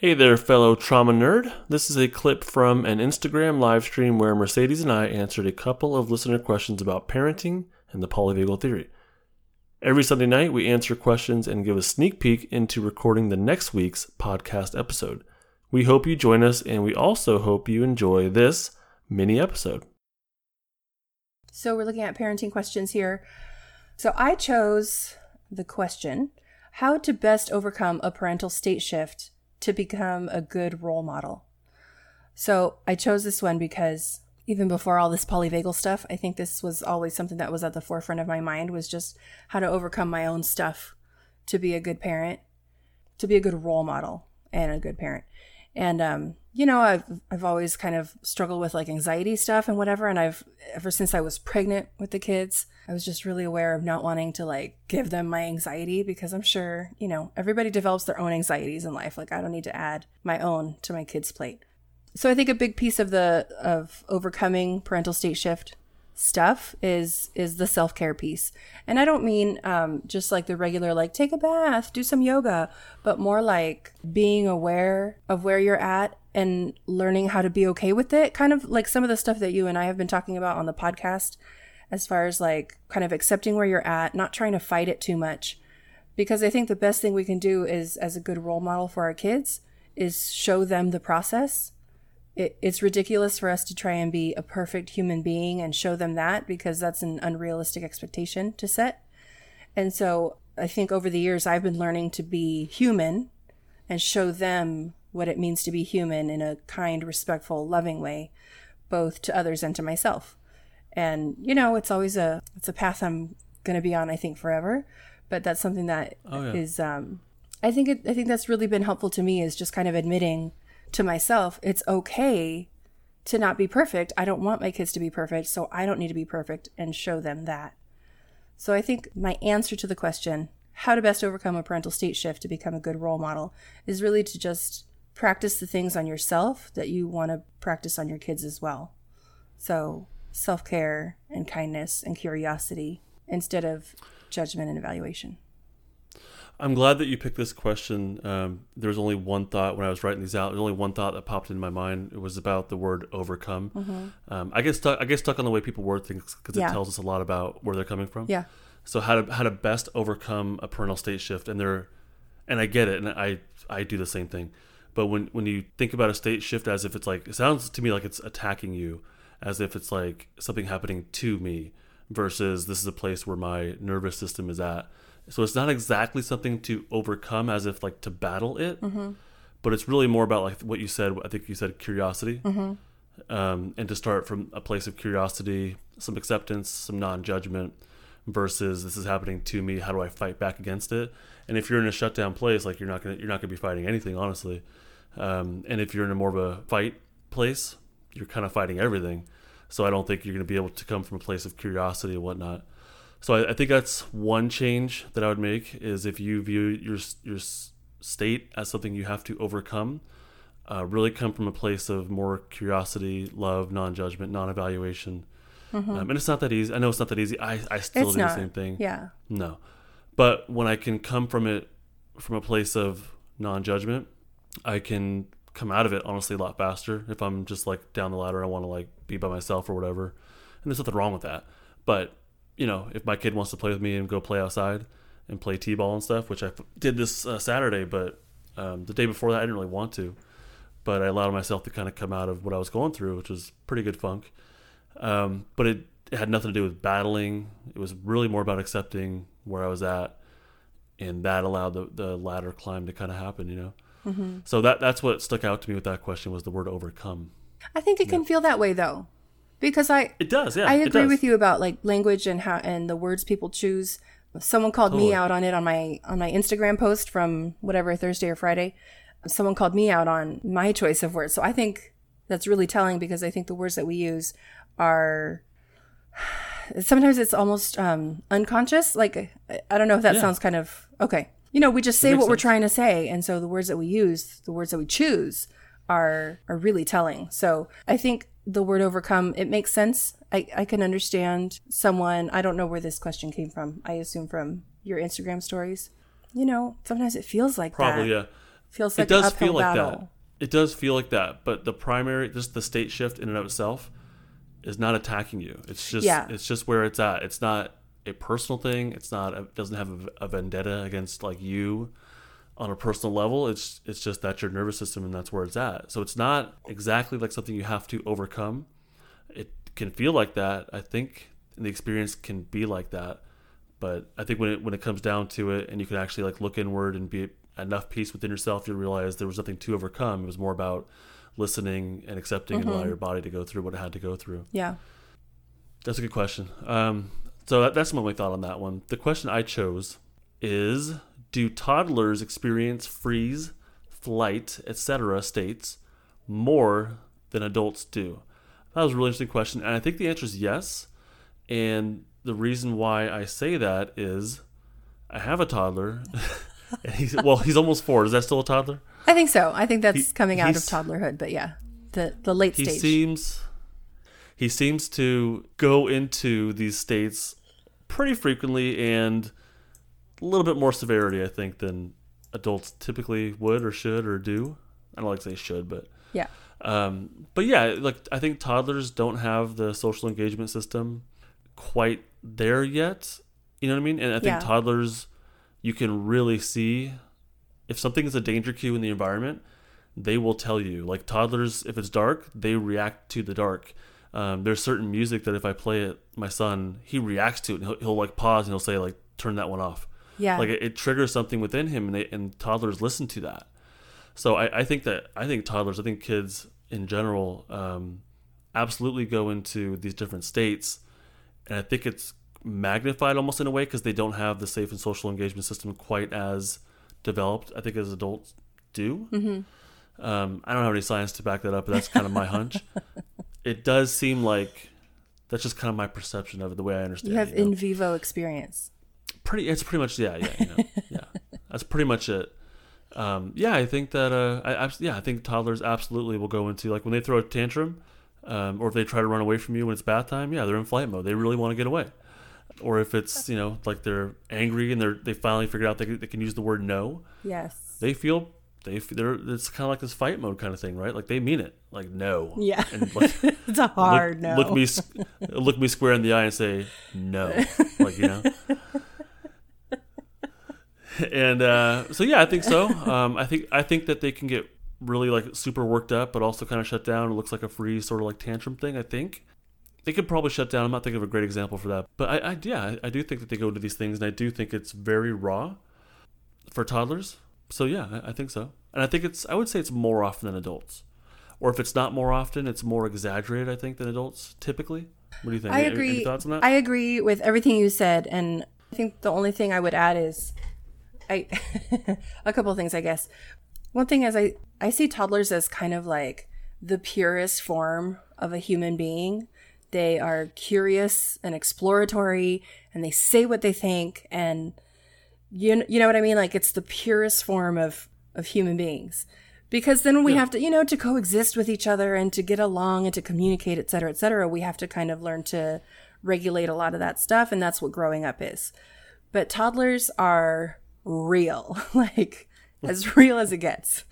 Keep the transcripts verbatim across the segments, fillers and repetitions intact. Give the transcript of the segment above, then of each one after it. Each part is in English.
Hey there, fellow trauma nerd. This is a clip from an Instagram live stream where Mercedes and I answered a couple of listener questions about parenting and the polyvagal theory. Every Sunday night, we answer questions and give a sneak peek into recording the next week's podcast episode. We hope you join us, and we also hope you enjoy this mini episode. So we're looking at parenting questions here. So I chose the question, how to best overcome a parental state shift to become a good role model. So I chose this one because even before all this polyvagal stuff, I think this was always something that was at the forefront of my mind, was just how to overcome my own stuff to be a good parent, to be a good role model and a good parent. And, um, you know, I've, I've always kind of struggled with like anxiety stuff and whatever. And I've, ever since I was pregnant with the kids, I was just really aware of not wanting to like give them my anxiety, because I'm sure, you know, everybody develops their own anxieties in life. Like, I don't need to add my own to my kids' plate. So I think a big piece of the, of overcoming parental state shift stuff is, is the self-care piece. And I don't mean, um, just like the regular, like take a bath, do some yoga, but more like being aware of where you're at and learning how to be okay with it. Kind of like some of the stuff that you and I have been talking about on the podcast, as far as like kind of accepting where you're at, not trying to fight it too much. Because I think the best thing we can do is, as a good role model for our kids, is show them the process. It, it's ridiculous for us to try and be a perfect human being and show them that, because that's an unrealistic expectation to set. And so I think over the years, I've been learning to be human and show them what it means to be human in a kind, respectful, loving way, both to others and to myself. And, you know, it's always a, it's a path I'm going to be on, I think, forever. But that's something that oh, yeah. is, um, I think, it, I think that's really been helpful to me, is just kind of admitting to myself, it's okay to not be perfect. I don't want my kids to be perfect, so I don't need to be perfect, and show them that. So I think my answer to the question, how to best overcome a parental state shift to become a good role model, is really to just practice the things on yourself that you want to practice on your kids as well. So self-care and kindness and curiosity instead of judgment and evaluation. I'm glad that you picked this question. Um, there was only one thought when I was writing these out. There's only one thought that popped into my mind. It was about the word overcome. Mm-hmm. Um, I get stuck. I get stuck on the way people word things, because it yeah. tells us a lot about where they're coming from. Yeah. So how to how to best overcome a parental state shift, and they're, and I get it, and I I do the same thing. But when when you think about a state shift as if it's like, it sounds to me like it's attacking you, as if it's like something happening to me, versus this is a place where my nervous system is at. So it's not exactly something to overcome as if like to battle it, mm-hmm. but it's really more about like what you said. I think you said curiosity, mm-hmm. um, and to start from a place of curiosity, some acceptance, some non-judgment, versus this is happening to me. How do I fight back against it? And if you're in a shutdown place, like you're not gonna you're not gonna be fighting anything, honestly. Um, and if you're in a more of a fight place, you're kind of fighting everything. So I don't think you're gonna be able to come from a place of curiosity and whatnot. So I, I think that's one change that I would make, is if you view your your state as something you have to overcome, uh, really come from a place of more curiosity, love, non-judgment, non-evaluation. Mm-hmm. Um, and it's not that easy. I know it's not that easy. I, I still it's do not. the same thing. Yeah. No. But when I can come from it, from a place of non-judgment, I can come out of it, honestly, a lot faster. If I'm just like down the ladder, I want to like be by myself or whatever. And there's nothing wrong with that. But you know, if my kid wants to play with me and go play outside and play t-ball and stuff, which I did this uh, Saturday, but um, the day before that, I didn't really want to, but I allowed myself to kind of come out of what I was going through, which was pretty good funk. Um, but it, it had nothing to do with battling. It was really more about accepting where I was at, and that allowed the, the ladder climb to kind of happen, you know? Mm-hmm. So that that's what stuck out to me with that question, was the word overcome. I think it yeah. can feel that way though. Because I, it does, yeah, I agree with you about like language and how, and the words people choose. Someone called totally. me out on it on my, on my Instagram post from whatever, Thursday or Friday. Someone called me out on my choice of words. So I think that's really telling, because I think the words that we use are, sometimes it's almost um, unconscious. Like, I don't know if that yeah. sounds kind of, okay. You know, we just say what sense. we're trying to say. And so the words that we use, the words that we choose are, are really telling. So I think the word overcome, it makes sense. I, I can understand someone. I don't know where this question came from. I assume from your Instagram stories. You know, sometimes it feels like Probably, that. Probably, yeah. Feels like it does an uphill feel like battle. That. It does feel like that. But the primary, just the state shift in and of itself, is not attacking you. It's just, yeah. it's just where it's at. It's not a personal thing. It's not. It doesn't have a, a vendetta against like you on a personal level. It's it's just that's your nervous system and that's where it's at. So it's not exactly like something you have to overcome. It can feel like that. I think the experience can be like that. But I think when it when it comes down to it, and you can actually like look inward and be enough peace within yourself, you'll realize there was nothing to overcome. It was more about listening and accepting mm-hmm. and allow your body to go through what it had to go through. Yeah. That's a good question. Um, so that, that's my only thought on that one. The question I chose is, do toddlers experience freeze, flight, et cetera states more than adults do? That was a really interesting question. And I think the answer is yes. And the reason why I say that is I have a toddler. And he's, well, he's almost four. Is that still a toddler? I think so. I think that's he, coming out of toddlerhood, but yeah, the the late he stage. Seems, he seems to go into these states pretty frequently and a little bit more severity, I think, than adults typically would or should or do. I don't like to say should, but... Yeah. Um, but yeah, like I think toddlers don't have the social engagement system quite there yet. You know what I mean? And I think yeah. toddlers... You can really see if something is a danger cue in the environment, they will tell you. Like toddlers, if it's dark, they react to the dark. Um, there's certain music that if I play it, my son, he reacts to it. And he'll, he'll like pause and he'll say like, turn that one off. Yeah. Like it, it triggers something within him and, they, and toddlers listen to that. So I, I think that, I think toddlers, I think kids in general um, absolutely go into these different states. And I think it's magnified almost in a way because they don't have the safe and social engagement system quite as developed, I think, as adults do. Mm-hmm. Um, I don't have any science to back that up, but that's kind of my hunch. It does seem like that's just kind of my perception of it, the way I understand it. You have it, you know? In vivo experience. Pretty, it's pretty much, yeah, yeah, you know, yeah. That's pretty much it. Um, yeah, I think that, uh, I, I, yeah, I think toddlers absolutely will go into, like when they throw a tantrum um, or if they try to run away from you when it's bath time, yeah, they're in flight mode. They really want to get away. Or if it's, you know, like they're angry and they're they finally figured out they they can use the word no. Yes. They feel they they're it's kind of like this fight mode kind of thing, right? Like they mean it, like no. Yeah. And like, it's a hard look, no. Look me look me square in the eye and say no, like you know. And uh, so yeah, I think so. Um, I think I think that they can get really like super worked up, but also kind of shut down. It looks like a freeze, sort of like tantrum thing, I think. They could probably shut down. I'm not thinking of a great example for that. But I, I yeah, I, I do think that they go to these things, and I do think it's very raw for toddlers. So yeah, I, I think so. And I think it's, I would say it's more often than adults. Or if it's not more often, it's more exaggerated, I think, than adults typically. What do you think? I agree. Any, any thoughts on that? I agree with everything you said. And I think the only thing I would add is I a couple of things, I guess. One thing is I, I see toddlers as kind of like the purest form of a human being. They are curious and exploratory, and they say what they think, and you you know what I mean? Like, it's the purest form of, of human beings. Because then we yeah. have to, you know, to coexist with each other and to get along and to communicate, et cetera, et cetera, we have to kind of learn to regulate a lot of that stuff, and that's what growing up is. But toddlers are real, like as real as it gets.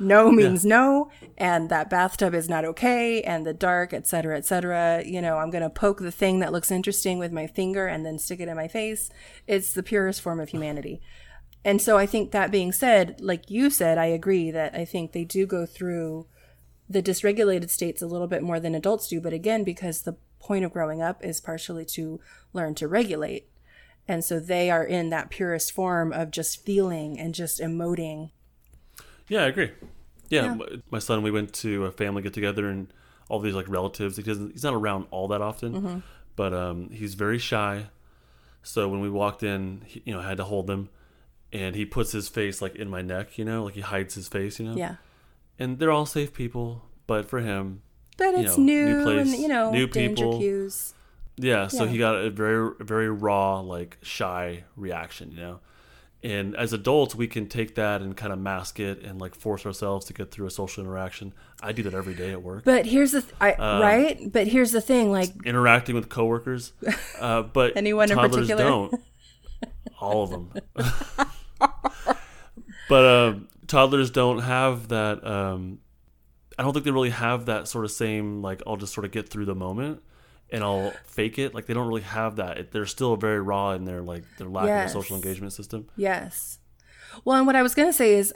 No means yeah. no, and that bathtub is not okay, and the dark, et cetera, et cetera. You know, I'm going to poke the thing that looks interesting with my finger and then stick it in my face. It's the purest form of humanity. And so I think that being said, like you said, I agree that I think they do go through the dysregulated states a little bit more than adults do. But again, because the point of growing up is partially to learn to regulate. And so they are in that purest form of just feeling and just emoting. Yeah, I agree. Yeah, yeah, my son, we went to a family get-together and all these, like, relatives. He doesn't, he's not around all that often, mm-hmm. but um, he's very shy. So when we walked in, he, you know, I had to hold him, and he puts his face, like, in my neck, you know? Like, he hides his face, you know? Yeah. And they're all safe people, but for him, but it's know, new, new place, and, you know, new danger people. Cues. Yeah, so yeah. he got a very, very raw, like, shy reaction, you know? And as adults, we can take that and kind of mask it and like force ourselves to get through a social interaction. I do that every day at work. But here's the th- I, um, right. But here's the thing, like interacting with coworkers. Uh, but anyone in particular? Toddlers don't. All of them. But uh, toddlers don't have that. Um, I don't think they really have that sort of same, like, I'll just sort of get through the moment and I'll fake it. Like, they don't really have that. They're still very raw in their, like, their lack yes. of a social engagement system. Yes. Well, and what I was going to say is,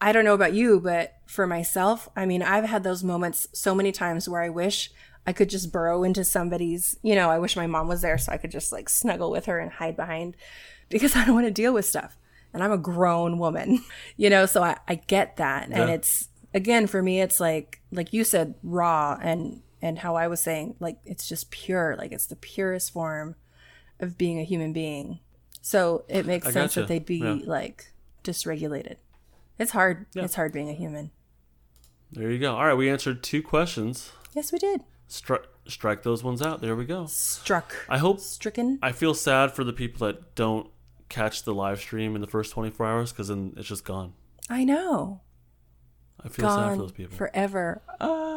I don't know about you, but for myself, I mean, I've had those moments so many times where I wish I could just burrow into somebody's, you know, I wish my mom was there so I could just, like, snuggle with her and hide behind, because I don't want to deal with stuff. And I'm a grown woman, you know, so I, I get that. Yeah. And it's, again, for me, it's like, like you said, raw, and, and how I was saying, like, it's just pure, like, it's the purest form of being a human being. So it makes I sense gotcha. that they'd be yeah. like dysregulated. It's hard. Yeah. It's hard being a human. There you go. All right. We answered two questions. Yes, we did. Stri- strike those ones out. There we go. Struck. I hope stricken. I feel sad for the people that don't catch the live stream in the first twenty-four hours, because then it's just gone. I know. I feel gone sad for those people. Forever. Uh,